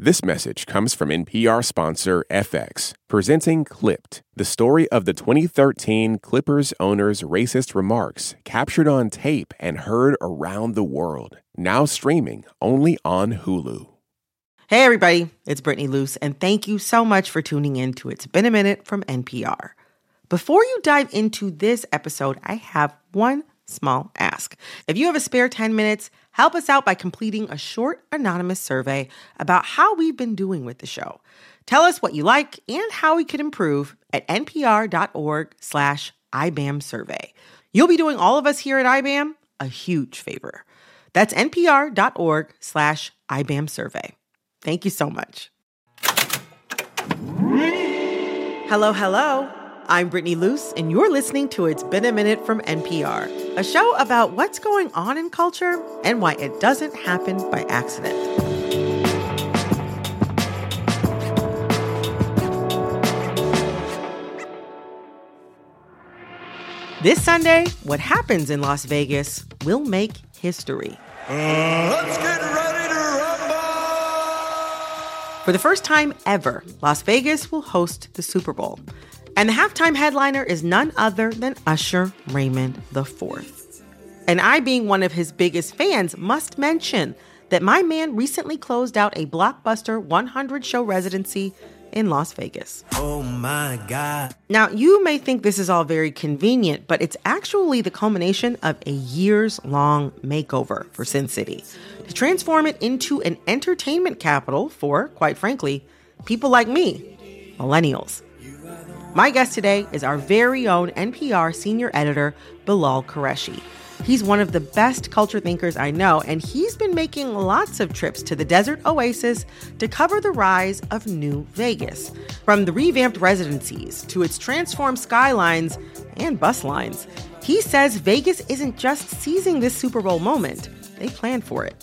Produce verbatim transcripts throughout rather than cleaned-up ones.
This message comes from N P R sponsor F X, presenting Clipped, the story of the twenty thirteen Clippers owner's racist remarks captured on tape and heard around the world. Now streaming only on Hulu. Hey everybody, it's Brittany Luce, and thank you so much for tuning in to It's Been a Minute from N P R. Before you dive into this episode, I have one small ask. If you have a spare ten minutes, help us out by completing a short anonymous survey about how we've been doing with the show. Tell us what you like and how we could improve at N P R dot org slash I B A M survey. You'll be doing all of us here at I B A M a huge favor. That's N P R dot org slash I B A M survey. Thank you so much. Hello, hello. I'm Brittany Luce, and you're listening to It's Been a Minute from N P R, a show about what's going on in culture and why it doesn't happen by accident. This Sunday, what happens in Las Vegas will make history. Let's get ready to rumble! For the first time ever, Las Vegas will host the Super Bowl. And the halftime headliner is none other than Usher Raymond the fourth. And I, being one of his biggest fans, must mention that my man recently closed out a blockbuster one hundred show residency in Las Vegas. Oh my God. Now, you may think this is all very convenient, but it's actually the culmination of a years-long makeover for Sin City to transform it into an entertainment capital for, quite frankly, people like me, millennials. My guest today is our very own N P R senior editor, Bilal Qureshi. He's one of the best culture thinkers I know, and he's been making lots of trips to the desert oasis to cover the rise of New Vegas. From the revamped residencies to its transformed skylines and bus lines, he says Vegas isn't just seizing this Super Bowl moment. They planned for it.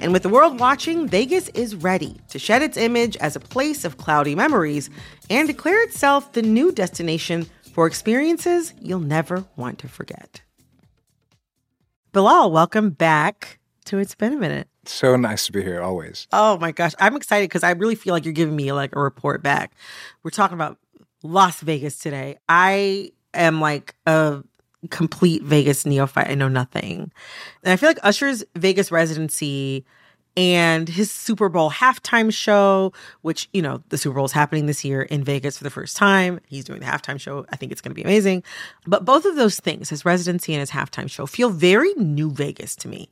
And with the world watching, Vegas is ready to shed its image as a place of cloudy memories and declare itself the new destination for experiences you'll never want to forget. Bilal, welcome back to It's Been a Minute. So nice to be here, always. Oh my gosh, I'm excited because I really feel like you're giving me like a report back. We're talking about Las Vegas today. I am like a complete Vegas neophyte. I know nothing. And I feel like Usher's Vegas residency and his Super Bowl halftime show, which, you know, the Super Bowl is happening this year in Vegas for the first time. He's doing the halftime show. I think it's going to be amazing. But both of those things, his residency and his halftime show, feel very New Vegas to me.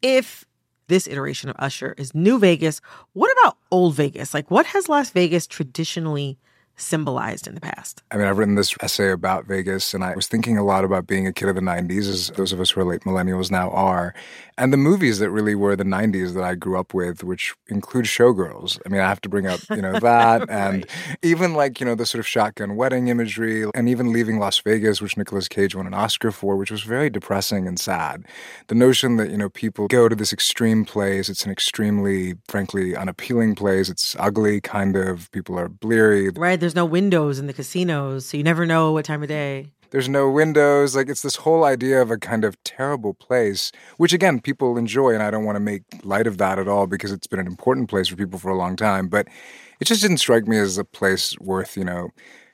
If this iteration of Usher is New Vegas, what about Old Vegas? Like, what has Las Vegas traditionally symbolized in the past? I mean, I've written this essay about Vegas, and I was thinking a lot about being a kid of the nineties, as those of us who are late millennials now are, and the movies that really were the nineties that I grew up with, which include Showgirls. I mean, I have to bring up, you know, that, right. And even like, you know, the sort of shotgun wedding imagery, and even Leaving Las Vegas, which Nicolas Cage won an Oscar for, which was very depressing and sad. The notion that, you know, people go to this extreme place, it's an extremely, frankly, unappealing place, it's ugly, kind of, people are bleary. Right, there's There's no windows in the casinos, so you never know what time of day. There's no windows. Like, it's this whole idea of a kind of terrible place, which, again, people enjoy, and I don't want to make light of that at all because it's been an important place for people for a long time. But it just didn't strike me as a place worth, you know,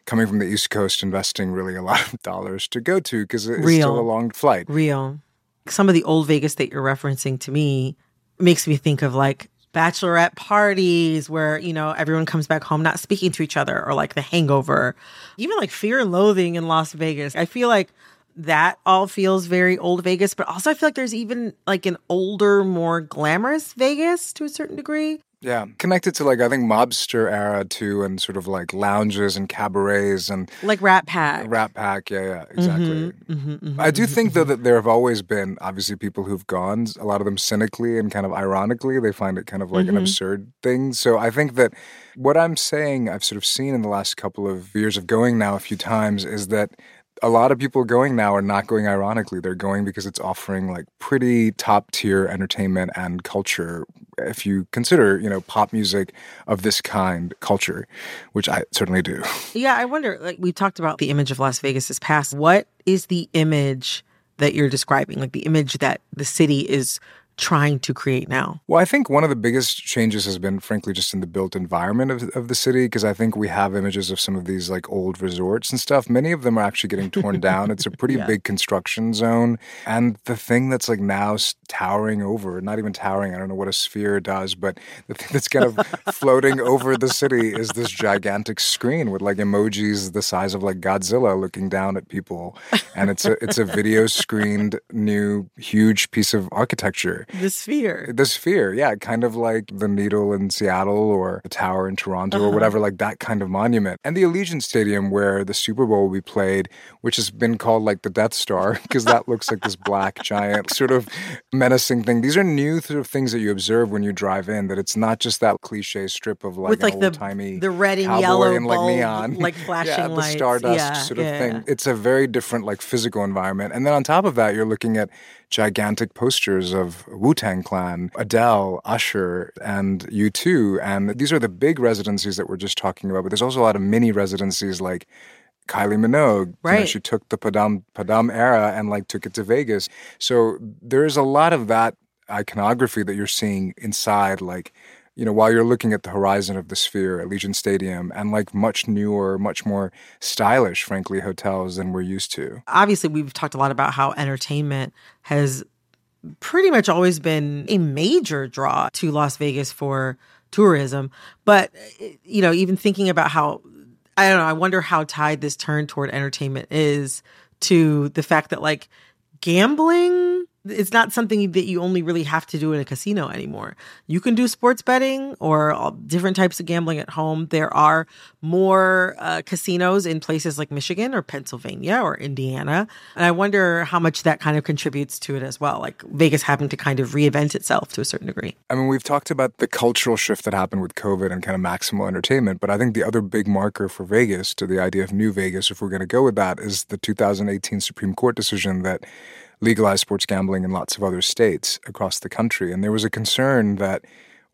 coming from the East Coast, investing really a lot of dollars to go to because it's Real. Still a long flight. Real. Some of the old Vegas that you're referencing to me makes me think of, like, bachelorette parties where, you know, everyone comes back home not speaking to each other, or like The Hangover, even like Fear and Loathing in Las Vegas. I feel like that all feels very old Vegas, but also I feel like there's even like an older, more glamorous Vegas to a certain degree. Yeah. Connected to like, I think, mobster era too, and sort of like lounges and cabarets and... Like Rat Pack. Rat Pack, yeah, yeah, exactly. Mm-hmm, mm-hmm, mm-hmm, I do mm-hmm, think, though, that there have always been, obviously, people who've gone, a lot of them cynically and kind of ironically. They find it kind of like mm-hmm. an absurd thing. So I think that what I'm saying I've sort of seen in the last couple of years of going now a few times is that a lot of people going now are not going ironically. They're going because it's offering like pretty top-tier entertainment and culture, if you consider, you know, pop music of this kind culture, which I certainly do. Yeah, I wonder, like, we've talked about the image of Las Vegas this past. What is the image that you're describing? Like, the image that the city is trying to create now? Well, I think one of the biggest changes has been, frankly, just in the built environment of, of the city, because I think we have images of some of these like old resorts and stuff. Many of them are actually getting torn down. It's a pretty yeah. big construction zone. And the thing that's like now towering over, not even towering, I don't know what a sphere does, but the thing that's kind of floating over the city is this gigantic screen with like emojis the size of like Godzilla looking down at people. And it's a, it's a video screened new huge piece of architecture. The Sphere. The Sphere, yeah. Kind of like the Needle in Seattle or the Tower in Toronto uh-huh. or whatever, like that kind of monument. And the Allegiant Stadium where the Super Bowl will be played, which has been called like the Death Star because that looks like this black, giant, sort of menacing thing. These are new sort of things that you observe when you drive in, that it's not just that cliche strip of like, like old-timey the, the red and yellow and like neon. Like flashing yeah, lights. The stardust yeah, sort yeah, of thing. Yeah. It's a very different like physical environment. And then on top of that, you're looking at gigantic posters of Wu-Tang Clan, Adele, Usher, and U two. And these are the big residencies that we're just talking about. But there's also a lot of mini residencies like Kylie Minogue. Right. You know, she took the Padam Padam era and like took it to Vegas. So there is a lot of that iconography that you're seeing inside, like, you know, while you're looking at the horizon of the Sphere, Allegiant Stadium, and like much newer, much more stylish, frankly, hotels than we're used to. Obviously, we've talked a lot about how entertainment has pretty much always been a major draw to Las Vegas for tourism. But, you know, even thinking about how, I don't know, I wonder how tied this turn toward entertainment is to the fact that like gambling, it's not something that you only really have to do in a casino anymore. You can do sports betting or all different types of gambling at home. There are more uh, casinos in places like Michigan or Pennsylvania or Indiana. And I wonder how much that kind of contributes to it as well, like Vegas having to kind of reinvent itself to a certain degree. I mean, we've talked about the cultural shift that happened with COVID and kind of maximal entertainment. But I think the other big marker for Vegas to the idea of New Vegas, if we're going to go with that, is the two thousand eighteen Supreme Court decision that legalized sports gambling in lots of other states across the country. And there was a concern that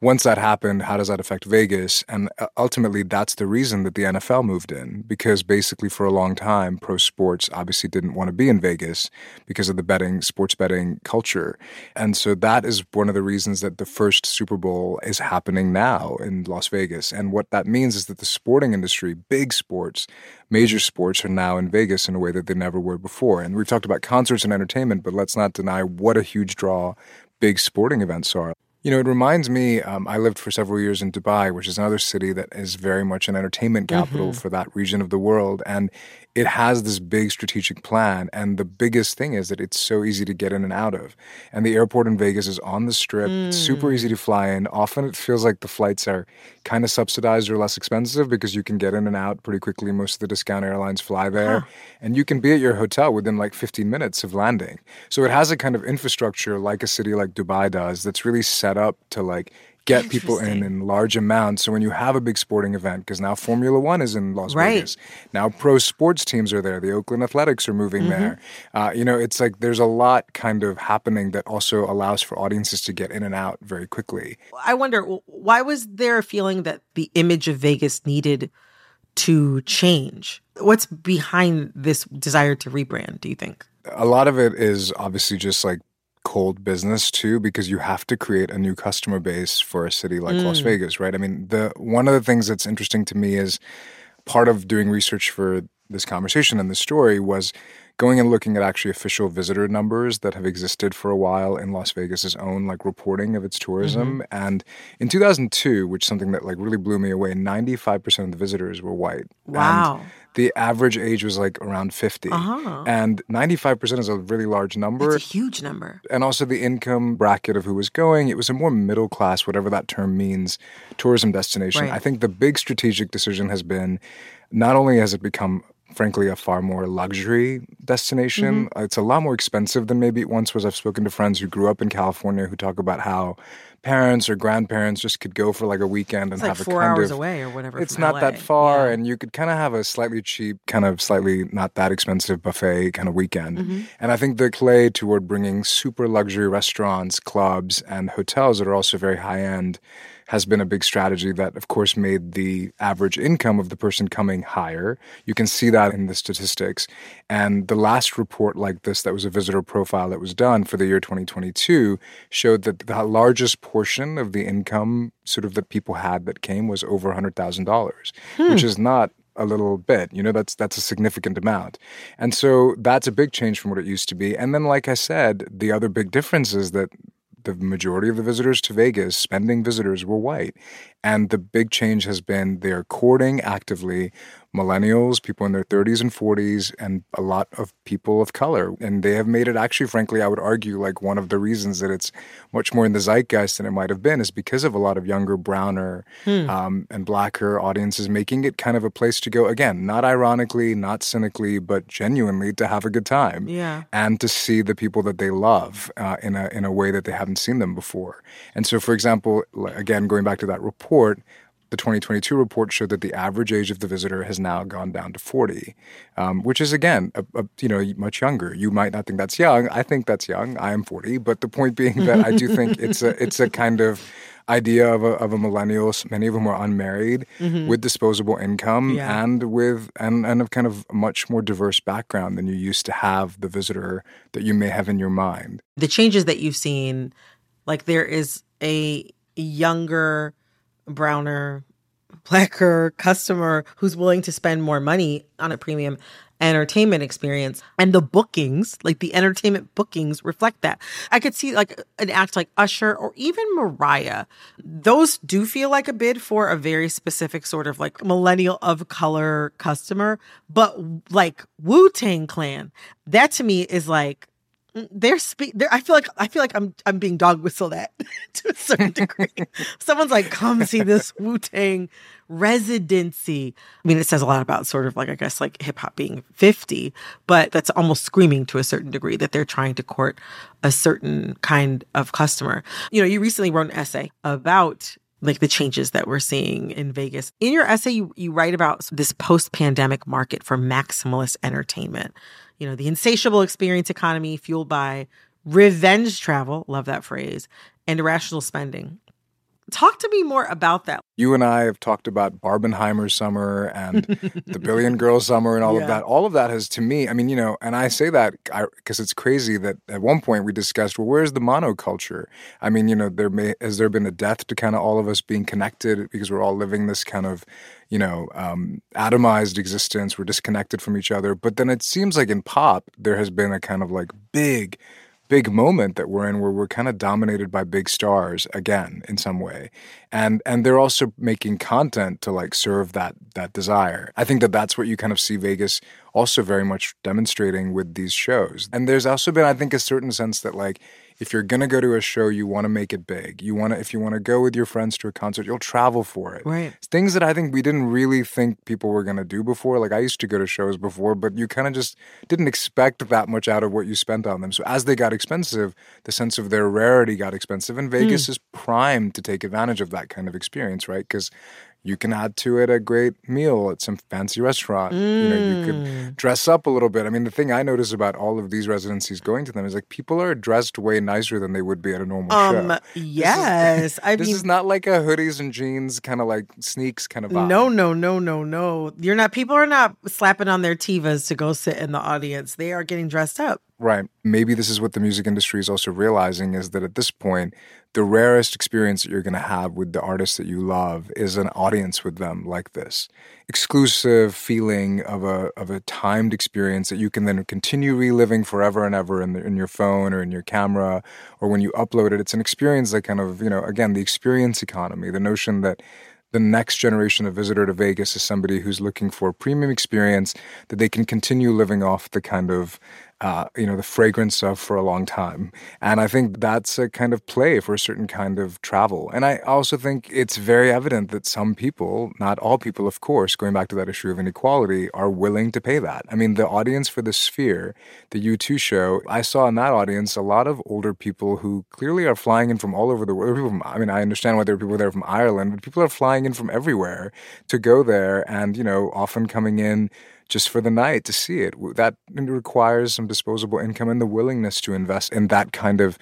once that happened, how does that affect Vegas? And ultimately, that's the reason that the N F L moved in, because basically for a long time, pro sports obviously didn't want to be in Vegas because of the betting, sports betting culture. And so that is one of the reasons that the first Super Bowl is happening now in Las Vegas. And what that means is that the sporting industry, big sports, major sports are now in Vegas in a way that they never were before. And we've talked about concerts and entertainment, but let's not deny what a huge draw big sporting events are. You know, it reminds me, um, I lived for several years in Dubai, which is another city that is very much an entertainment capital mm-hmm. for that region of the world. And it has this big strategic plan. And the biggest thing is that it's so easy to get in and out of. And the airport in Vegas is on the strip. Mm. It's super easy to fly in. Often it feels like the flights are kind of subsidized or less expensive because you can get in and out pretty quickly. Most of the discount airlines fly there. Huh. And you can be at your hotel within like fifteen minutes of landing. So it has a kind of infrastructure like a city like Dubai does that's really set up to like get people in in large amounts. So when you have a big sporting event, because now Formula One is in Las right. Vegas, now pro sports teams are there, the Oakland Athletics are moving mm-hmm. there. Uh, you know, it's like there's a lot kind of happening that also allows for audiences to get in and out very quickly. I wonder, why was there a feeling that the image of Vegas needed to change? What's behind this desire to rebrand, do you think? A lot of it is obviously just like cold business too, because you have to create a new customer base for a city like mm. Las Vegas, right? I mean, the one of the things that's interesting to me is part of doing research for this conversation and this story was going and looking at actually official visitor numbers that have existed for a while in Las Vegas's own like reporting of its tourism. Mm-hmm. And in two thousand two, which is something that like really blew me away, ninety-five percent of the visitors were white. Wow. And the average age was like around fifty. Uh-huh. And ninety-five percent is a really large number. It's a huge number. And also the income bracket of who was going. It was a more middle class, whatever that term means, tourism destination. Right. I think the big strategic decision has been, not only has it become frankly a far more luxury destination. Mm-hmm. It's a lot more expensive than maybe it once was. I've spoken to friends who grew up in California who talk about how parents or grandparents just could go for like a weekend and it's have like a four kind hours of, away or whatever. It's not L A. That far, yeah. And you could kind of have a slightly cheap, kind of slightly not that expensive buffet kind of weekend. Mm-hmm. And I think the play toward bringing super luxury restaurants, clubs, and hotels that are also very high end has been a big strategy that, of course, made the average income of the person coming higher. You can see that in the statistics. And the last report like this that was a visitor profile that was done for the year twenty twenty-two showed that the largest portion of the income sort of that people had that came was over one hundred thousand dollars, hmm. which is not a little bit. You know, that's that's a significant amount. And so that's a big change from what it used to be. And then, like I said, the other big difference is that the majority of the visitors to Vegas, spending visitors, were white. And the big change has been they're courting actively millennials, people in their thirties and forties, and a lot of people of color. And they have made it actually, frankly, I would argue, like one of the reasons that it's much more in the zeitgeist than it might have been is because of a lot of younger, browner hmm. um, and blacker audiences, making it kind of a place to go, again, not ironically, not cynically, but genuinely to have a good time. Yeah. And to see the people that they love uh, in a in a way that they haven't seen them before. And so, for example, again, going back to that report, the twenty twenty-two report showed that the average age of the visitor has now gone down to forty, um, which is, again, a, a, you know, much younger. You might not think that's young. I think that's young. I am forty. But the point being that I do think it's a it's a kind of idea of a, of a millennial. Many of them are unmarried, mm-hmm. with disposable income, yeah. and with and, and a kind of much more diverse background than you used to have the visitor that you may have in your mind. The changes that you've seen, like there is a younger, browner, blacker customer who's willing to spend more money on a premium entertainment experience. And the bookings, like the entertainment bookings, reflect that. I could see like an act like Usher or even Mariah. Those do feel like a bid for a very specific sort of like millennial of color customer. But like Wu-Tang Clan, that to me is like, They're spe- they're, I feel like I feel like I'm I'm being dog whistled at to a certain degree. Someone's like, "Come see this Wu-Tang residency." I mean, it says a lot about sort of like, I guess, like hip hop being fifty, but that's almost screaming to a certain degree that they're trying to court a certain kind of customer. You know, you recently wrote an essay about like the changes that we're seeing in Vegas. In your essay, you, you write about this post-pandemic market for maximalist entertainment. You know, the insatiable experience economy fueled by revenge travel, love that phrase, and irrational spending. Talk to me more about that. You and I have talked about Barbenheimer's summer and the Billion Girl summer and all yeah. of that. All of that has, to me, I mean, you know, and I say that because it's crazy that at one point we discussed, well, where's the monoculture? I mean, you know, there may has there been a death to kind of all of us being connected because we're all living this kind of, you know, um, atomized existence. We're disconnected from each other. But then it seems like in pop, there has been a kind of like big big moment that we're in where we're kind of dominated by big stars again in some way. And and they're also making content to like serve that that desire. I think that that's what you kind of see Vegas also very much demonstrating with these shows. And there's also been, I think, a certain sense that like, if you're going to go to a show, you want to make it big. You want to, if you want to go with your friends to a concert, you'll travel for it. Right. Things that I think we didn't really think people were going to do before. Like I used to go to shows before, but you kind of just didn't expect that much out of what you spent on them. So as they got expensive, the sense of their rarity got expensive. And Vegas mm. is primed to take advantage of that kind of experience, right? Because you can add to it a great meal at some fancy restaurant. Mm. You know, you could dress up a little bit. I mean, the thing I notice about all of these residencies going to them is like people are dressed way nicer than they would be at a normal um, show. Yes. This is, I this mean, is not like a hoodies and jeans kind of like sneaks kind of vibe. No, no, no, no, no. You're not, people are not slapping on their tivas to go sit in the audience. They are getting dressed up. Right. Maybe this is what the music industry is also realizing, is that at this point, the rarest experience that you're going to have with the artist that you love is an audience with them like this. Exclusive feeling of a of a timed experience that you can then continue reliving forever and ever in, the, in your phone or in your camera or when you upload it. It's an experience that kind of, you know, again, the experience economy, the notion that the next generation of visitor to Vegas is somebody who's looking for a premium experience that they can continue living off the kind of, uh, you know, the fragrance of for a long time. And I think that's a kind of play for a certain kind of travel. And I also think it's very evident that some people, not all people, of course, going back to that issue of inequality, are willing to pay that. I mean, the audience for The Sphere, the U two show, I saw in that audience a lot of older people who clearly are flying in from all over the world. People from, I mean, I understand why there are people there from Ireland, but people are flying in from everywhere to go there and, you know, often coming in just for the night to see it. That requires some disposable income and the willingness to invest in that kind of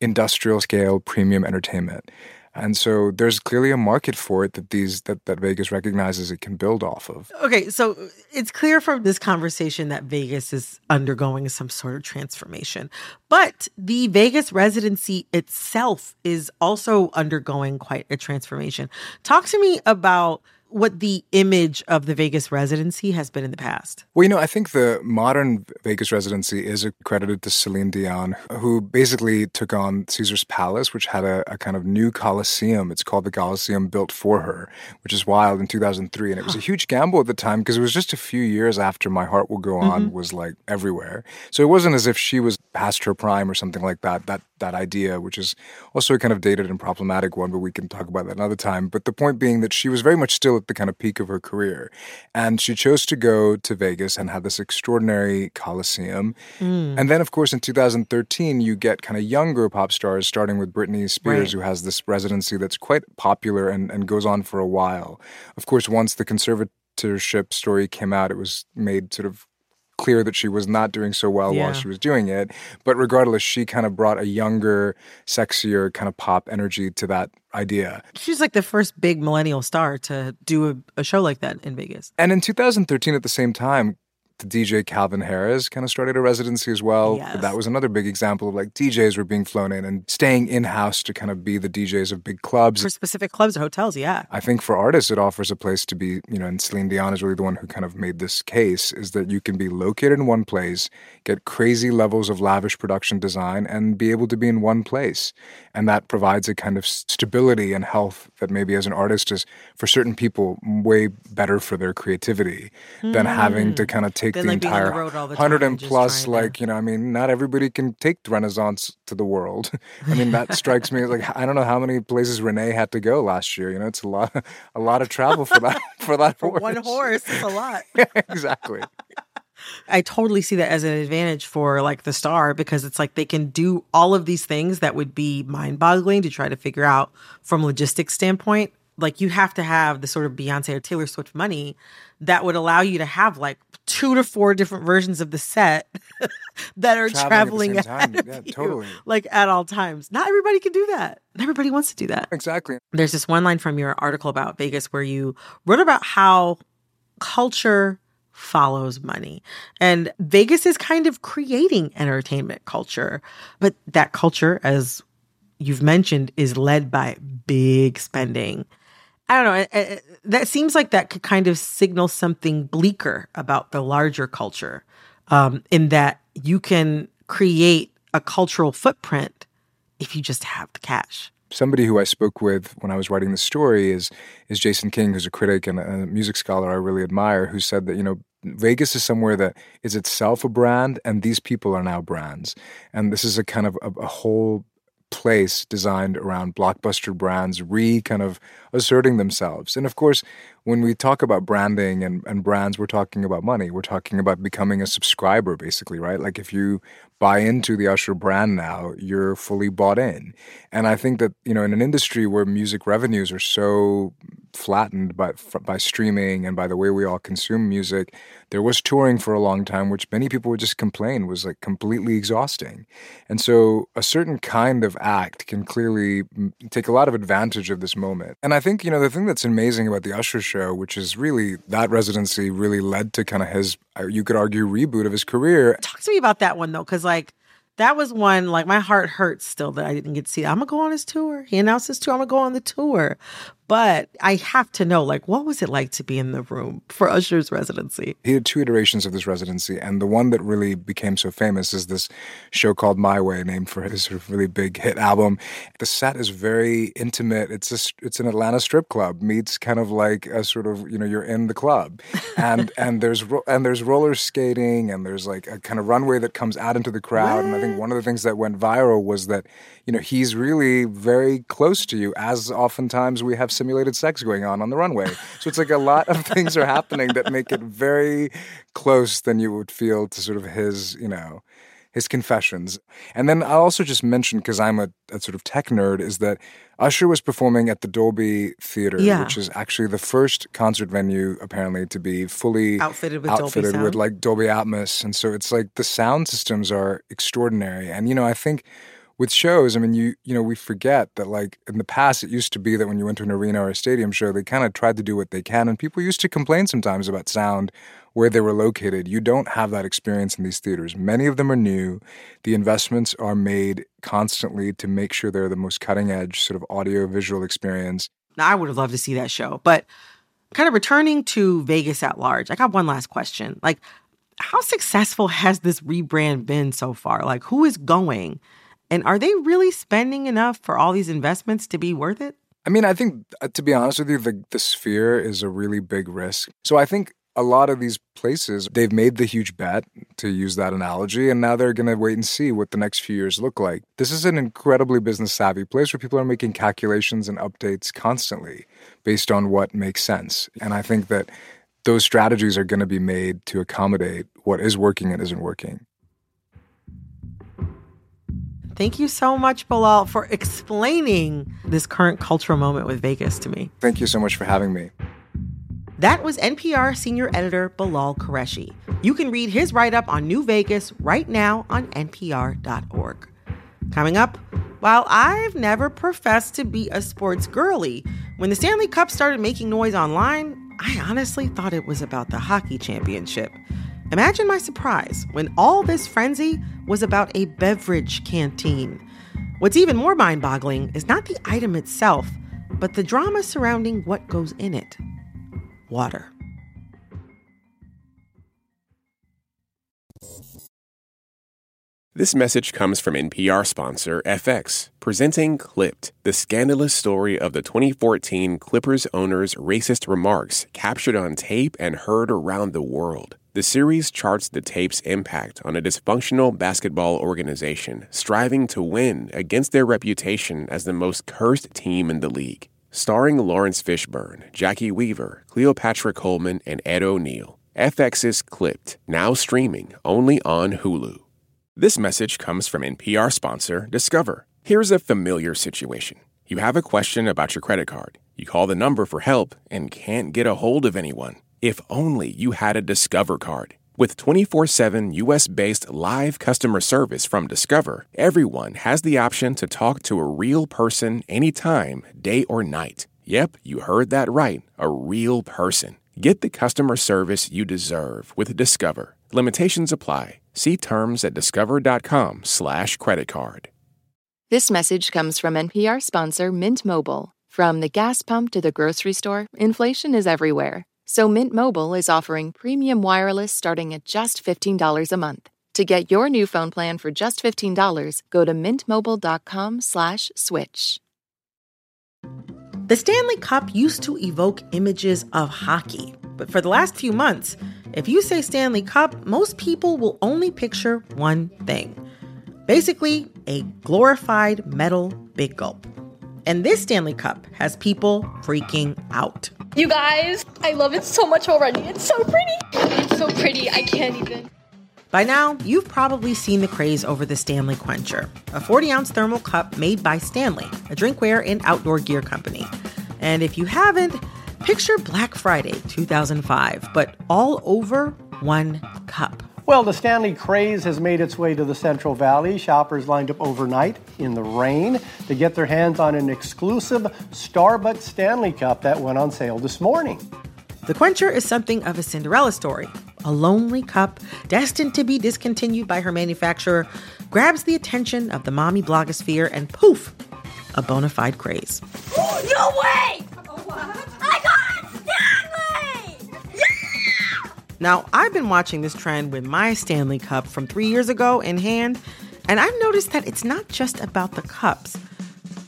industrial scale premium entertainment. And so there's clearly a market for it that these that, that Vegas recognizes it can build off of. Okay, so it's clear from this conversation that Vegas is undergoing some sort of transformation. But the Vegas residency itself is also undergoing quite a transformation. Talk to me about what the image of the Vegas residency has been in the past. Well, you know, I think the modern Vegas residency is accredited to Celine Dion, who basically took on Caesar's Palace, which had a, a kind of new Coliseum. It's called the Coliseum built for her, which is wild, in two thousand three. And it was a huge gamble at the time because it was just a few years after My Heart Will Go On mm-hmm. was like everywhere. So it wasn't as if she was past her prime or something like that. That that idea, which is also a kind of dated and problematic one, but we can talk about that another time. But the point being that she was very much still at the kind of peak of her career. And she chose to go to Vegas and have this extraordinary Coliseum. Mm. And then, of course, in two thousand thirteen, you get kind of younger pop stars, starting with Britney Spears, right. who has this residency that's quite popular and, and goes on for a while. Of course, once the conservatorship story came out, it was made sort of clear that she was not doing so well yeah. while she was doing it. But regardless, she kind of brought a younger, sexier kind of pop energy to that idea. She's like the first big millennial star to do a, a show like that in Vegas. And in two thousand thirteen, at the same time, the D J Calvin Harris kind of started a residency as well. Yes. That was another big example of like D Js were being flown in and staying in-house to kind of be the D Js of big clubs. For specific clubs or hotels, yeah. I think for artists, it offers a place to be, you know, and Celine Dion is really the one who kind of made this case, is that you can be located in one place, get crazy levels of lavish production design, and be able to be in one place. And that provides a kind of stability and health that maybe as an artist is, for certain people, way better for their creativity mm. than having to kind of take Take then, the like, entire hundred and, and plus, like, to... you know, I mean, not everybody can take the Renaissance to the world. I mean, that strikes me as like, I don't know how many places Renee had to go last year. You know, it's a lot, a lot of travel for that, for that for horse. One horse, it's a lot. Yeah, exactly. I totally see that as an advantage for like the star, because it's like they can do all of these things that would be mind boggling to try to figure out from logistics standpoint. Like you have to have the sort of Beyonce or Taylor Swift money that would allow you to have like two to four different versions of the set that are traveling, traveling at the same ahead time. Of yeah, you, totally. Like at all times. Not everybody can do that. Not everybody wants to do that. Exactly. There's this one line from your article about Vegas where you wrote about how culture follows money. And Vegas is kind of creating entertainment culture. But that culture, as you've mentioned, is led by big spending. I don't know. It, it, that seems like that could kind of signal something bleaker about the larger culture, um, in that you can create a cultural footprint if you just have the cash. Somebody who I spoke with when I was writing the story is is Jason King, who's a critic and a music scholar I really admire, who said that, you know, Vegas is somewhere that is itself a brand, and these people are now brands. And this is a kind of a, a whole place designed around blockbuster brands re kind of asserting themselves. And of course, when we talk about branding and, and brands, we're talking about money. We're talking about becoming a subscriber, basically, right? Like if you buy into the Usher brand now, you're fully bought in. And I think that, you know, in an industry where music revenues are so flattened by by streaming and by the way we all consume music, there was touring for a long time, which many people would just complain was like completely exhausting. And so a certain kind of act can clearly take a lot of advantage of this moment. And I think, you know, the thing that's amazing about the Usher show, which is really that residency really led to kind of his, you could argue, reboot of his career. Talk to me about that one though, because like that was one, like my heart hurts still that I didn't get to see. I'm going to go on his tour. He announced his tour. I'm going to go on the tour. But I have to know, like, what was it like to be in the room for Usher's residency? He had two iterations of this residency. And the one that really became so famous is this show called My Way, named for his sort of really big hit album. The set is very intimate. It's a, it's an Atlanta strip club meets kind of like a sort of, you know, you're in the club. And and there's ro- and there's roller skating, and there's like a kind of runway that comes out into the crowd. What? And I think one of the things that went viral was that, you know, he's really very close to you, as oftentimes we have simulated sex going on on the runway. So it's like a lot of things are happening that make it very close than you would feel to sort of his, you know, his confessions. And then I'll also just mention, because I'm a, a sort of tech nerd, is that Usher was performing at the Dolby Theater, yeah. which is actually the first concert venue, apparently, to be fully outfitted with outfitted Dolby with, like, Dolby Atmos. And so it's like the sound systems are extraordinary. And, you know, I think with shows, I mean, you you know, we forget that, like, in the past, it used to be that when you went to an arena or a stadium show, they kind of tried to do what they can, and people used to complain sometimes about sound where they were located. You don't have that experience in these theaters. Many of them are new. The investments are made constantly to make sure they're the most cutting-edge sort of audio-visual experience. Now, I would have loved to see that show, but kind of returning to Vegas at large, I got one last question. Like, how successful has this rebrand been so far? Like, who is going? And are they really spending enough for all these investments to be worth it? I mean, I think, to be honest with you, the, the Sphere is a really big risk. So I think a lot of these places, they've made the huge bet, to use that analogy, and now they're going to wait and see what the next few years look like. This is an incredibly business-savvy place where people are making calculations and updates constantly based on what makes sense. And I think that those strategies are going to be made to accommodate what is working and isn't working. Thank you so much, Bilal, for explaining this current cultural moment with Vegas to me. Thank you so much for having me. That was N P R senior editor Bilal Qureshi. You can read his write-up on New Vegas right now on N P R dot org. Coming up, while I've never professed to be a sports girly, when the Stanley Cup started making noise online, I honestly thought it was about the hockey championship. Imagine my surprise when all this frenzy was about a beverage canteen. What's even more mind-boggling is not the item itself, but the drama surrounding what goes in it. Water. This message comes from N P R sponsor F X, presenting Clipped, the scandalous story of the twenty fourteen Clippers owner's racist remarks captured on tape and heard around the world. The series charts the tape's impact on a dysfunctional basketball organization striving to win against their reputation as the most cursed team in the league. Starring Lawrence Fishburne, Jackie Weaver, Cleopatra Coleman, and Ed O'Neill. F X's Clipped, now streaming only on Hulu. This message comes from N P R sponsor Discover. Here's a familiar situation. You have a question about your credit card. You call the number for help and can't get a hold of anyone. If only you had a Discover card. With twenty-four seven U S based live customer service from Discover, everyone has the option to talk to a real person anytime, day or night. Yep, you heard that right, a real person. Get the customer service you deserve with Discover. Limitations apply. See terms at discover.com slash credit card. This message comes from N P R sponsor Mint Mobile. From the gas pump to the grocery store, inflation is everywhere. So Mint Mobile is offering premium wireless starting at just fifteen dollars a month. To get your new phone plan for just fifteen dollars, go to mintmobile.com slash switch. The Stanley Cup used to evoke images of hockey. But for the last few months, if you say Stanley Cup, most people will only picture one thing. Basically, a glorified metal big gulp. And this Stanley Cup has people freaking out. You guys, I love it so much already. It's so pretty. It's so pretty, I can't even. By now, you've probably seen the craze over the Stanley Quencher, a forty-ounce thermal cup made by Stanley, a drinkware and outdoor gear company. And if you haven't, picture Black Friday two thousand five, but all over one cup. Well, the Stanley craze has made its way to the Central Valley. Shoppers lined up overnight in the rain to get their hands on an exclusive Starbucks Stanley Cup that went on sale this morning. The Quencher is something of a Cinderella story. A lonely cup, destined to be discontinued by her manufacturer, grabs the attention of the mommy blogosphere and poof, a bona fide craze. No way! Now, I've been watching this trend with my Stanley Cup from three years ago in hand, and I've noticed that it's not just about the cups.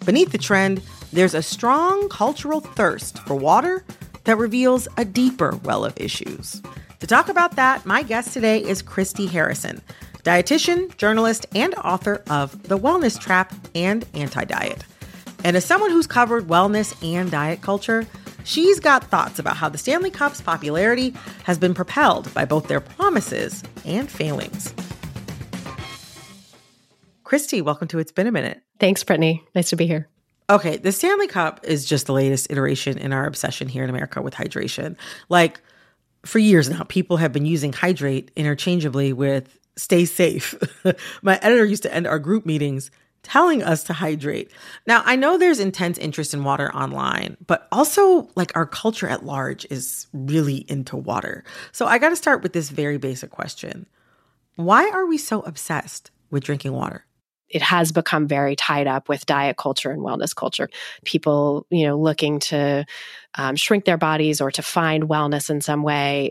Beneath the trend, there's a strong cultural thirst for water that reveals a deeper well of issues. To talk about that, my guest today is Christy Harrison, dietitian, journalist, and author of The Wellness Trap and Anti-Diet. And as someone who's covered wellness and diet culture, she's got thoughts about how the Stanley Cup's popularity has been propelled by both their promises and failings. Christy, welcome to It's Been a Minute. Thanks, Brittany. Nice to be here. Okay, the Stanley Cup is just the latest iteration in our obsession here in America with hydration. Like, for years now, people have been using hydrate interchangeably with stay safe. My editor used to end our group meetings telling us to hydrate. Now, I know there's intense interest in water online, but also like our culture at large is really into water. So I got to start with this very basic question. Why are we so obsessed with drinking water? It has become very tied up with diet culture and wellness culture. People, you know, looking to um, shrink their bodies or to find wellness in some way.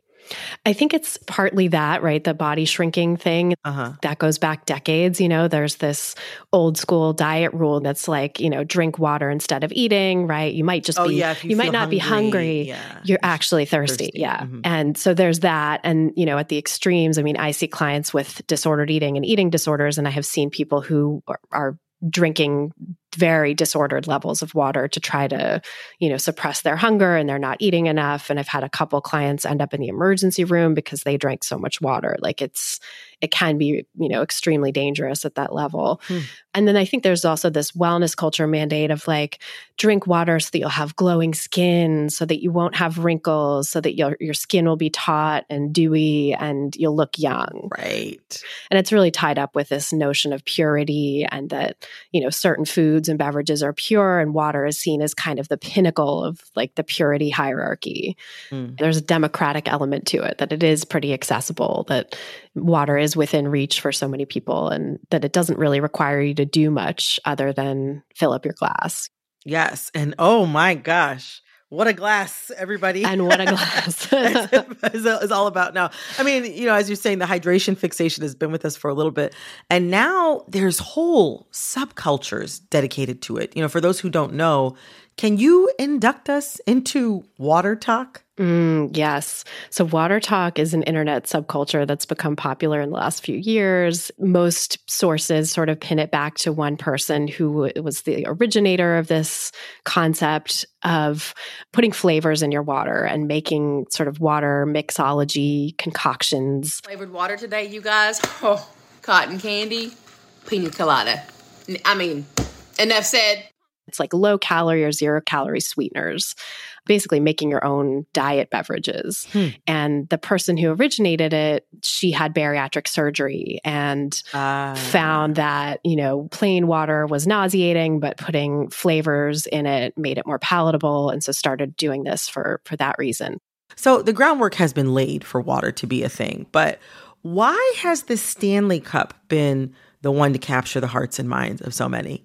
I think it's partly that, right? The body shrinking thing uh-huh. that goes back decades. You know, there's this old school diet rule that's like, you know, drink water instead of eating, right? You might just oh, be, yeah, you, you might not hungry, be hungry. Yeah. You're actually thirsty. thirsty. Yeah. Mm-hmm. And so there's that. And, you know, at the extremes, I mean, I see clients with disordered eating and eating disorders, and I have seen people who are, are drinking very disordered levels of water to try to, you know, suppress their hunger, and they're not eating enough. And I've had a couple clients end up in the emergency room because they drank so much water. Like it's, it can be, you know, extremely dangerous at that level. Hmm. And then I think there's also this wellness culture mandate of like, drink water so that you'll have glowing skin, so that you won't have wrinkles, so that your your skin will be taut and dewy and you'll look young. Right. And it's really tied up with this notion of purity and that, you know, certain foods and beverages are pure and water is seen as kind of the pinnacle of like the purity hierarchy. Mm. There's a democratic element to it, that it is pretty accessible, that water is within reach for so many people, and that it doesn't really require you to do much other than fill up your glass. Yes. And oh my gosh, what a glass, everybody. And what a glass. It's all about now. I mean, you know, as you're saying, the hydration fixation has been with us for a little bit. And now there's whole subcultures dedicated to it. You know, for those who don't know, can you induct us into water talk? Mm, yes. So water talk is an internet subculture that's become popular in the last few years. Most sources sort of pin it back to one person who was the originator of this concept of putting flavors in your water and making sort of water mixology concoctions. Flavored water today, you guys. Oh, cotton candy, pina colada. I mean, enough said. It's like low calorie or zero calorie sweeteners, basically making your own diet beverages. Hmm. And the person who originated it, she had bariatric surgery and uh. found that, you know, plain water was nauseating, but putting flavors in it made it more palatable. And so started doing this for, for that reason. So the groundwork has been laid for water to be a thing. But why has the Stanley Cup been the one to capture the hearts and minds of so many?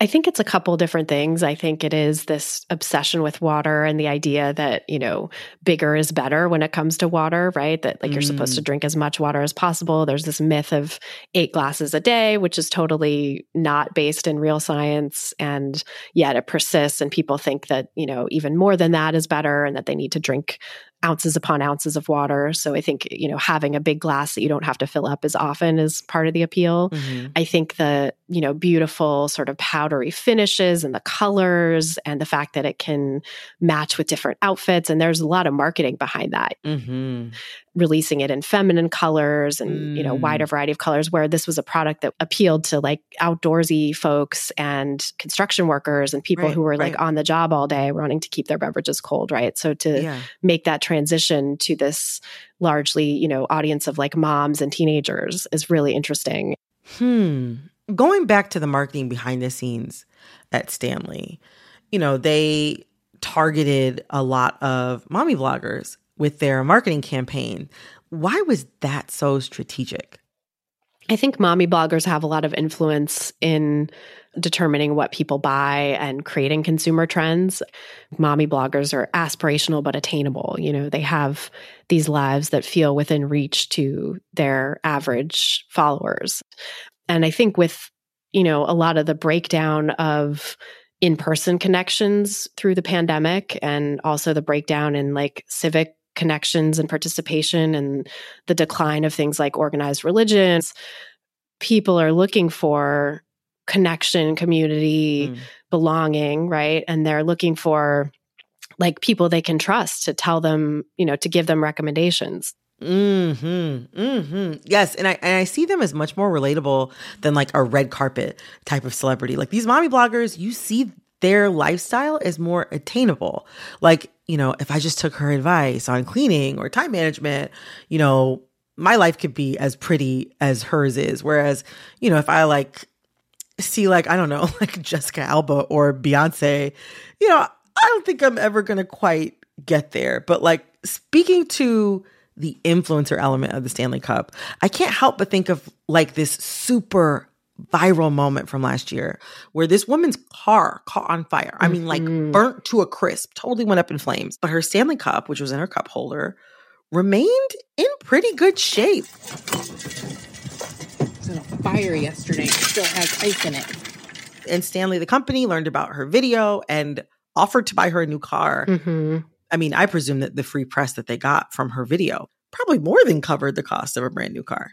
I think it's a couple different things. I think it is this obsession with water and the idea that, you know, bigger is better when it comes to water, right? That like you're mm. supposed to drink as much water as possible. There's this myth of eight glasses a day, which is totally not based in real science. And yet it persists, and people think that, you know, even more than that is better and that they need to drink ounces upon ounces of water. So I think, you know, having a big glass that you don't have to fill up as often is part of the appeal. Mm-hmm. I think the, you know, beautiful sort of powdery finishes and the colors and the fact that it can match with different outfits. And there's a lot of marketing behind that. Mm-hmm. Releasing it in feminine colors and, mm. you know, wider variety of colors, where this was a product that appealed to like outdoorsy folks and construction workers and people right, who were right. like on the job all day wanting to keep their beverages cold, right? So to yeah. make that transition to this largely, you know, audience of like moms and teenagers is really interesting. Hmm. Going back to the marketing behind the scenes at Stanley, you know, they targeted a lot of mommy bloggers with their marketing campaign. Why was that so strategic? I think mommy bloggers have a lot of influence in determining what people buy and creating consumer trends. Mommy bloggers are aspirational but attainable. You know, they have these lives that feel within reach to their average followers. And I think with, you know, a lot of the breakdown of in-person connections through the pandemic, and also the breakdown in like civic connections and participation, and the decline of things like organized religions, people are looking for connection, community, mm. belonging, right? And they're looking for like people they can trust to tell them, you know, to give them recommendations. Mm-hmm. Mm-hmm. Yes. And I and I see them as much more relatable than like a red carpet type of celebrity. Like these mommy bloggers, you see their lifestyle is more attainable. Like, you know, if I just took her advice on cleaning or time management, you know, my life could be as pretty as hers is. Whereas, you know, if I like see, like, I don't know, like Jessica Alba or Beyonce, you know, I don't think I'm ever going to quite get there. But like, speaking to the influencer element of the Stanley Cup, I can't help but think of like this super viral moment from last year where this woman's car caught on fire. I mean, like mm-hmm. burnt to a crisp, totally went up in flames. But her Stanley Cup, which was in her cup holder, remained in pretty good shape. It was in a fire yesterday. It still has ice in it. And Stanley, the company, learned about her video and offered to buy her a new car. Mm-hmm. I mean, I presume that the free press that they got from her video probably more than covered the cost of a brand new car.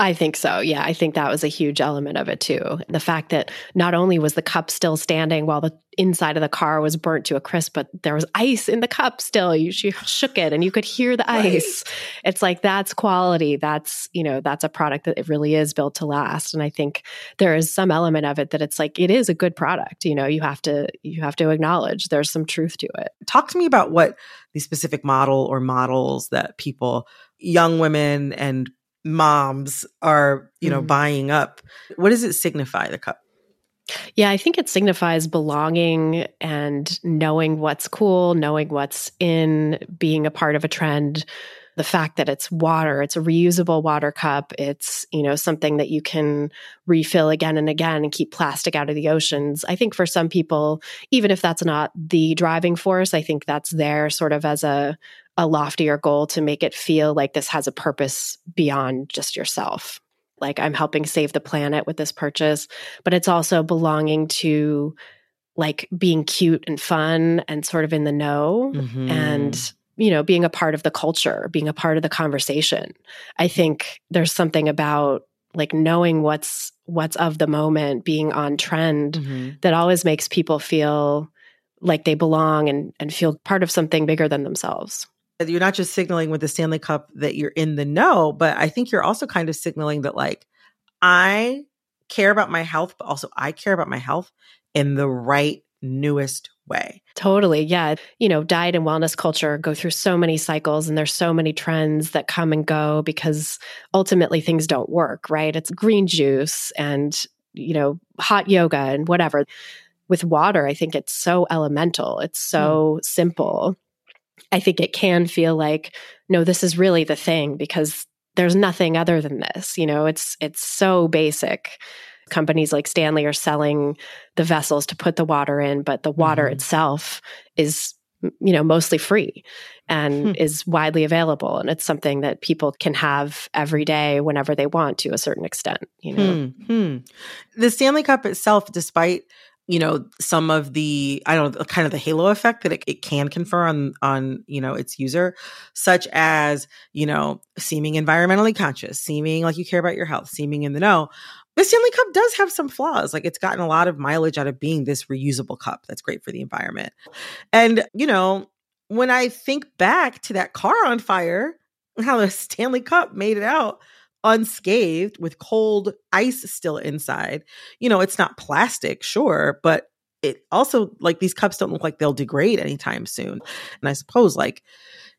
I think so. Yeah, I think that was a huge element of it too. The fact that not only was the cup still standing while the inside of the car was burnt to a crisp, but there was ice in the cup still. You, she shook it and you could hear the ice. Right. It's like, that's quality. That's, you know, that's a product that it really is built to last. And I think there is some element of it that it's like, it is a good product. You know, you have to, you have to acknowledge there's some truth to it. Talk to me about what the specific model or models that people, young women and moms are, you know, mm. buying up. What does it signify, the cup? Yeah, I think it signifies belonging and knowing what's cool, knowing what's in, being a part of a trend. The fact that it's water, it's a reusable water cup. It's, you know, something that you can refill again and again and keep plastic out of the oceans. I think for some people, even if that's not the driving force, I think that's there sort of as a a loftier goal to make it feel like this has a purpose beyond just yourself. Like, I'm helping save the planet with this purchase, but it's also belonging to like being cute and fun and sort of in the know mm-hmm. and, you know, being a part of the culture, being a part of the conversation. I think there's something about like knowing what's, what's of the moment, being on trend mm-hmm. that always makes people feel like they belong and, and feel part of something bigger than themselves. You're not just signaling with the Stanley Cup that you're in the know, but I think you're also kind of signaling that like, I care about my health, but also I care about my health in the right, newest way. Totally. Yeah. You know, diet and wellness culture go through so many cycles and there's so many trends that come and go because ultimately things don't work, right? It's green juice and, you know, hot yoga and whatever. With water, I think it's so elemental. It's so mm. simple. I think it can feel like, no, this is really the thing because there's nothing other than this. You know, it's it's so basic. Companies like Stanley are selling the vessels to put the water in, but the water mm-hmm. itself is, you know, mostly free and hmm. is widely available. And it's something that people can have every day whenever they want to a certain extent, you know. Hmm. Hmm. The Stanley Cup itself, despite you know, some of the, I don't know, kind of the halo effect that it, it can confer on, on, you know, its user, such as, you know, seeming environmentally conscious, seeming like you care about your health, seeming in the know. The Stanley Cup does have some flaws. Like, it's gotten a lot of mileage out of being this reusable cup that's great for the environment. And, you know, when I think back to that car on fire, how the Stanley Cup made it out unscathed with cold ice still inside. You know, it's not plastic, sure, but it also, like, these cups don't look like they'll degrade anytime soon. And I suppose, like,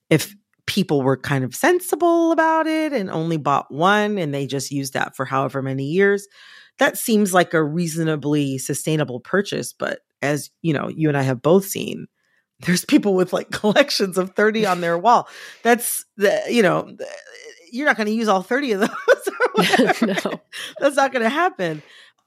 if people were kind of sensible about it and only bought one and they just used that for however many years, that seems like a reasonably sustainable purchase. But as, you know, you and I have both seen, there's people with like collections of thirty on their wall. That's, the, you know, the, you're not going to use all thirty of those. Or no. That's not going to happen.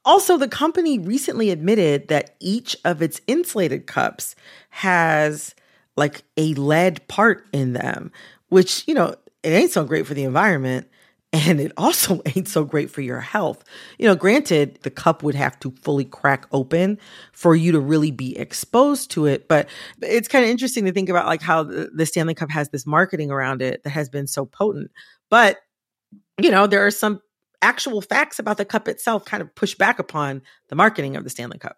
Also, the company recently admitted that each of its insulated cups has like a lead part in them, which, you know, it ain't so great for the environment. And it also ain't so great for your health. You know, granted, the cup would have to fully crack open for you to really be exposed to it. But it's kind of interesting to think about like how the Stanley Cup has this marketing around it that has been so potent. But, you know, there are some actual facts about the cup itself kind of push back upon the marketing of the Stanley Cup.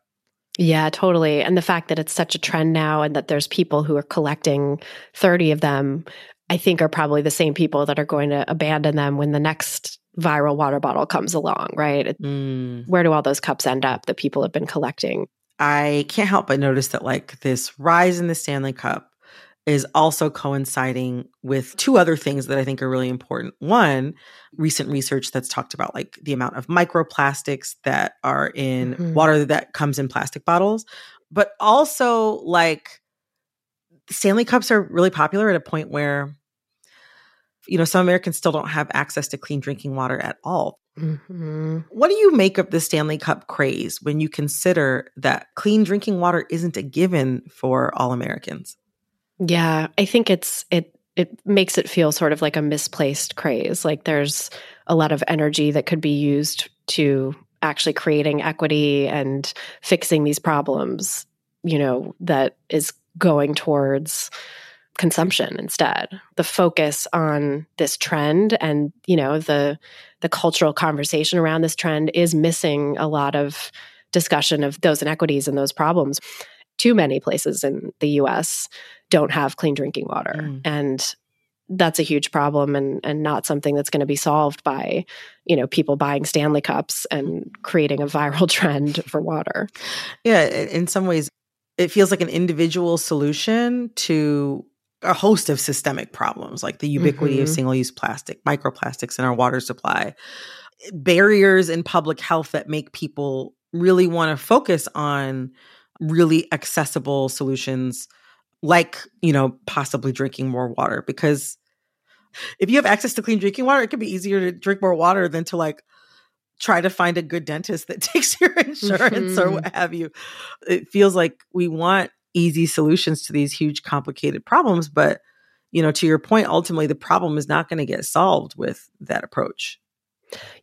Yeah, totally. And the fact that it's such a trend now and that there's people who are collecting thirty of them, I think are probably the same people that are going to abandon them when the next viral water bottle comes along, right? It, mm. Where do all those cups end up that people have been collecting? I can't help but notice that like this rise in the Stanley Cup is also coinciding with two other things that I think are really important. One, recent research that's talked about like the amount of microplastics that are in mm-hmm. water that comes in plastic bottles, but also like Stanley Cups are really popular at a point where, you know, some Americans still don't have access to clean drinking water at all. Mm-hmm. What do you make of the Stanley Cup craze when you consider that clean drinking water isn't a given for all Americans? Yeah, I think it's it it makes it feel sort of like a misplaced craze. Like there's a lot of energy that could be used to actually creating equity and fixing these problems, you know, that is going towards consumption instead. The focus on this trend and, you know, the the cultural conversation around this trend is missing a lot of discussion of those inequities and those problems. Too many places in the U S don't have clean drinking water. Mm. And that's a huge problem and and not something that's going to be solved by, you know, people buying Stanley Cups and creating a viral trend for water. Yeah, in some ways, it feels like an individual solution to a host of systemic problems, like the ubiquity mm-hmm. of single-use plastic, microplastics in our water supply, barriers in public health that make people really want to focus on really accessible solutions like, you know, possibly drinking more water. Because if you have access to clean drinking water, it could be easier to drink more water than to like try to find a good dentist that takes your insurance mm-hmm. or what have you. It feels like we want easy solutions to these huge, complicated problems. But, you know, to your point, ultimately, the problem is not going to get solved with that approach.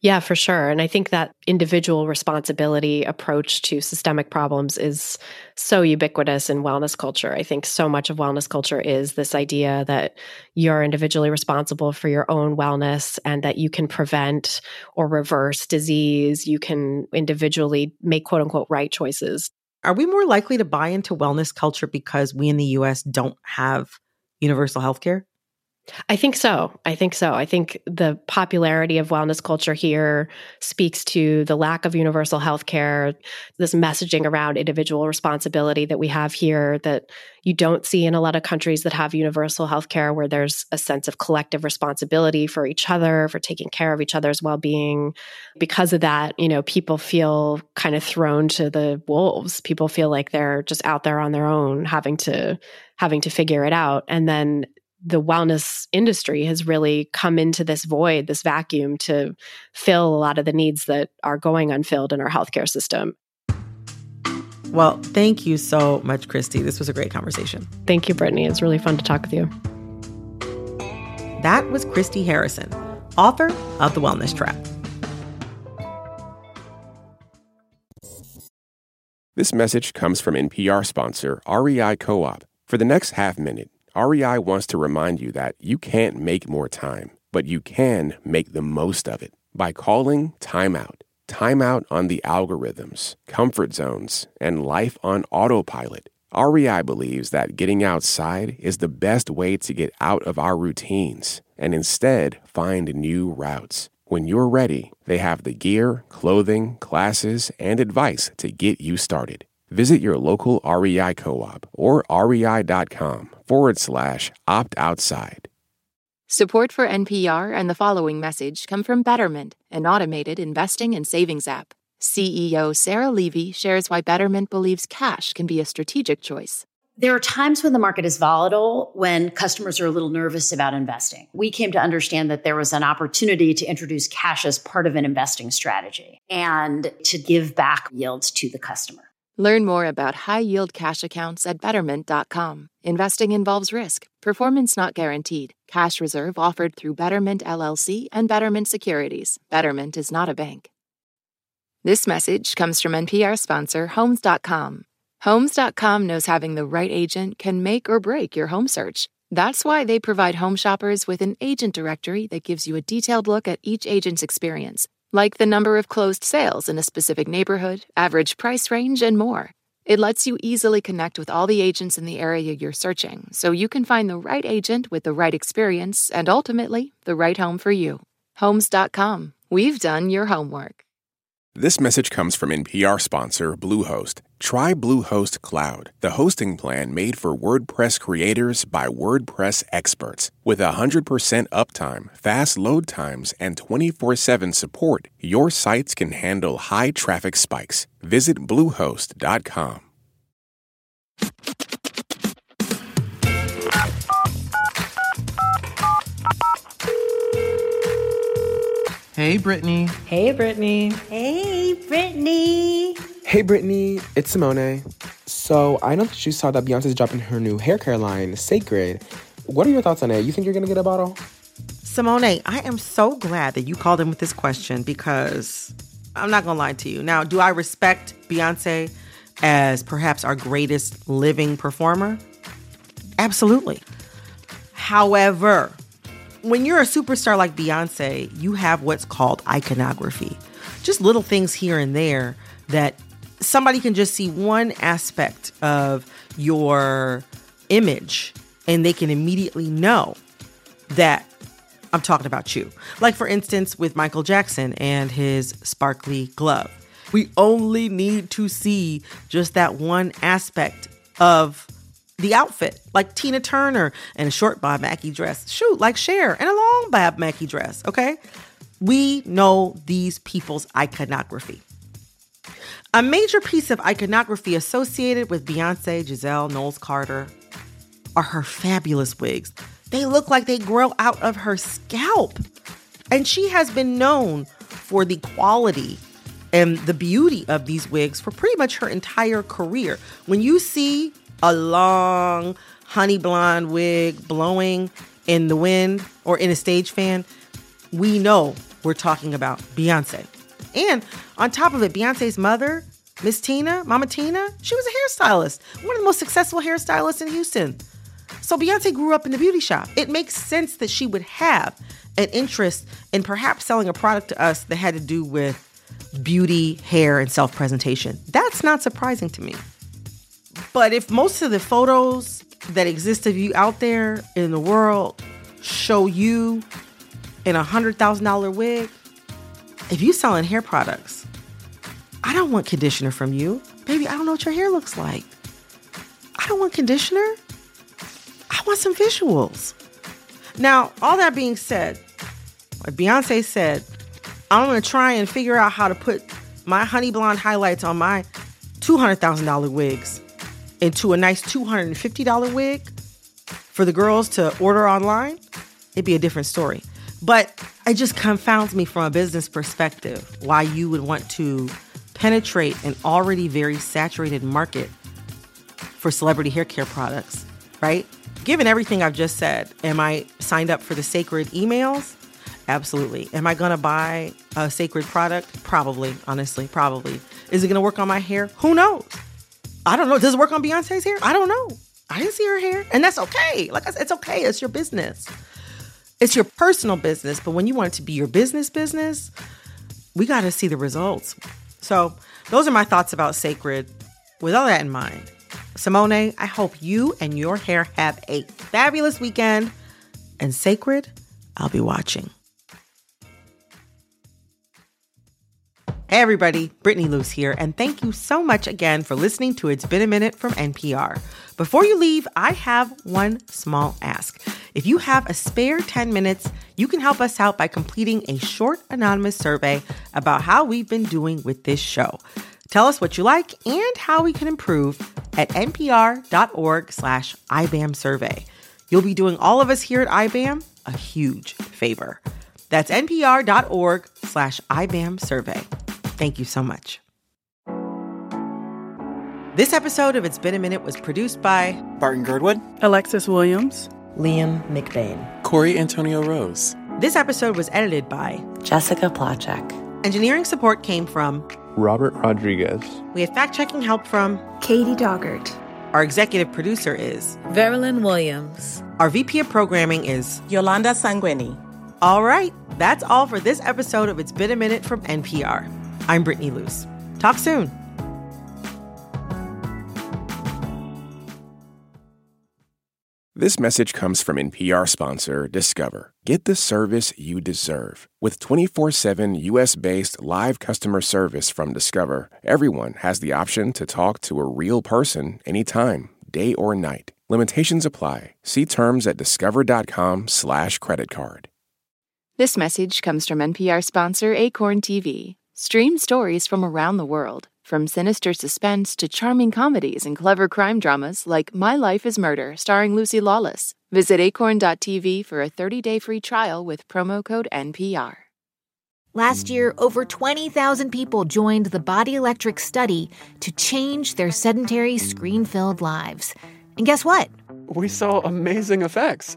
Yeah, for sure. And I think that individual responsibility approach to systemic problems is so ubiquitous in wellness culture. I think so much of wellness culture is this idea that you're individually responsible for your own wellness and that you can prevent or reverse disease. You can individually make quote unquote right choices. Are we more likely to buy into wellness culture because we in the U S don't have universal health care? I think so. I think so. I think the popularity of wellness culture here speaks to the lack of universal healthcare, this messaging around individual responsibility that we have here that you don't see in a lot of countries that have universal healthcare, where there's a sense of collective responsibility for each other, for taking care of each other's well-being. Because of that, you know, people feel kind of thrown to the wolves. People feel like they're just out there on their own, having to having to figure it out, and then the wellness industry has really come into this void, this vacuum to fill a lot of the needs that are going unfilled in our healthcare system. Well, thank you so much, Christy. This was a great conversation. Thank you, Brittany. It's really fun to talk with you. That was Christy Harrison, author of The Wellness Trap. This message comes from N P R sponsor R E I Co-op. For the next half minute, R E I wants to remind you that you can't make more time, but you can make the most of it by calling timeout. Timeout on the algorithms, comfort zones, and life on autopilot. R E I believes that getting outside is the best way to get out of our routines and instead find new routes. When you're ready, they have the gear, clothing, classes, and advice to get you started. Visit your local R E I co-op or rei.com forward slash opt outside. Support for N P R and the following message come from Betterment, an automated investing and savings app. C E O Sarah Levy shares why Betterment believes cash can be a strategic choice. There are times when the market is volatile, when customers are a little nervous about investing. We came to understand that there was an opportunity to introduce cash as part of an investing strategy and to give back yields to the customer. Learn more about high-yield cash accounts at Betterment dot com. Investing involves risk. Performance not guaranteed. Cash reserve offered through Betterment L L C and Betterment Securities. Betterment is not a bank. This message comes from N P R sponsor Homes dot com. Homes dot com knows having the right agent can make or break your home search. That's why they provide home shoppers with an agent directory that gives you a detailed look at each agent's experience, like the number of closed sales in a specific neighborhood, average price range, and more. It lets you easily connect with all the agents in the area you're searching, so you can find the right agent with the right experience and ultimately the right home for you. Homes dot com. We've done your homework. This message comes from N P R sponsor Bluehost. Try Bluehost Cloud, the hosting plan made for WordPress creators by WordPress experts. With one hundred percent uptime, fast load times, and twenty-four seven support, your sites can handle high traffic spikes. Visit Bluehost dot com. Hey, Brittany. Hey, Brittany. Hey, Brittany. Hey, Brittany. It's Simone. So, I know that you saw that Beyonce's dropping her new hair care line, Sacred. What are your thoughts on it? You think you're going to get a bottle? Simone, I am so glad that you called in with this question because I'm not going to lie to you. Now, do I respect Beyonce as perhaps our greatest living performer? Absolutely. However, when you're a superstar like Beyonce, you have what's called iconography. Just little things here and there that somebody can just see one aspect of your image and they can immediately know that I'm talking about you. Like, for instance, with Michael Jackson and his sparkly glove. We only need to see just that one aspect of the outfit, like Tina Turner and a short Bob Mackie dress. Shoot, like Cher and a long Bob Mackie dress, okay? We know these people's iconography. A major piece of iconography associated with Beyonce, Giselle, Knowles Carter are her fabulous wigs. They look like they grow out of her scalp. And she has been known for the quality and the beauty of these wigs for pretty much her entire career. When you see a long honey blonde wig blowing in the wind or in a stage fan, we know we're talking about Beyonce. And on top of it, Beyonce's mother, Miss Tina, Mama Tina, she was a hairstylist, one of the most successful hairstylists in Houston. So Beyonce grew up in the beauty shop. It makes sense that she would have an interest in perhaps selling a product to us that had to do with beauty, hair, and self-presentation. That's not surprising to me. But if most of the photos that exist of you out there in the world show you in a one hundred thousand dollars wig, if you're selling hair products, I don't want conditioner from you. Baby, I don't know what your hair looks like. I don't want conditioner. I want some visuals. Now, all that being said, like Beyonce said, I'm going to try and figure out how to put my honey blonde highlights on my two hundred thousand dollars wigs into a nice two hundred fifty dollars wig for the girls to order online, it'd be a different story. But it just confounds me from a business perspective why you would want to penetrate an already very saturated market for celebrity hair care products, right? Given everything I've just said, am I signed up for the Sacred emails? Absolutely. Am I going to buy a Sacred product? Probably, honestly, probably. Is it going to work on my hair? Who knows? I don't know. Does it work on Beyonce's hair? I don't know. I didn't see her hair. And that's okay. Like I said, it's okay. It's your business. It's your personal business. But when you want it to be your business business, we got to see the results. So those are my thoughts about Sacred. With all that in mind, Simone, I hope you and your hair have a fabulous weekend. And Sacred, I'll be watching. Hey everybody, Brittany Luce here, and thank you so much again for listening to It's Been a Minute from N P R. Before you leave, I have one small ask. If you have a spare ten minutes, you can help us out by completing a short anonymous survey about how we've been doing with this show. Tell us what you like and how we can improve at N P R dot org slash I B A M survey. You'll be doing all of us here at I B A M a huge favor. That's N P R dot org slash I B A M survey. Thank you so much. This episode of It's Been a Minute was produced by Barton Girdwood, Alexis Williams, Liam McBain, Corey Antonio Rose. This episode was edited by Jessica Plachek. Engineering support came from Robert Rodriguez. We had fact-checking help from Katie Doggart. Our executive producer is Verilyn Williams. Our V P of programming is Yolanda Sanguini. All right, that's all for this episode of It's Been a Minute from N P R. I'm Brittany Luce. Talk soon. This message comes from N P R sponsor Discover. Get the service you deserve. With twenty-four seven U S based live customer service from Discover, everyone has the option to talk to a real person anytime, day or night. Limitations apply. See terms at discover.com slash credit card. This message comes from N P R sponsor Acorn T V. Stream stories from around the world. From sinister suspense to charming comedies and clever crime dramas like My Life is Murder, starring Lucy Lawless. Visit acorn dot t v for a thirty day free trial with promo code N P R. Last year, over twenty thousand people joined the Body Electric study to change their sedentary, screen-filled lives. And guess what? We saw amazing effects.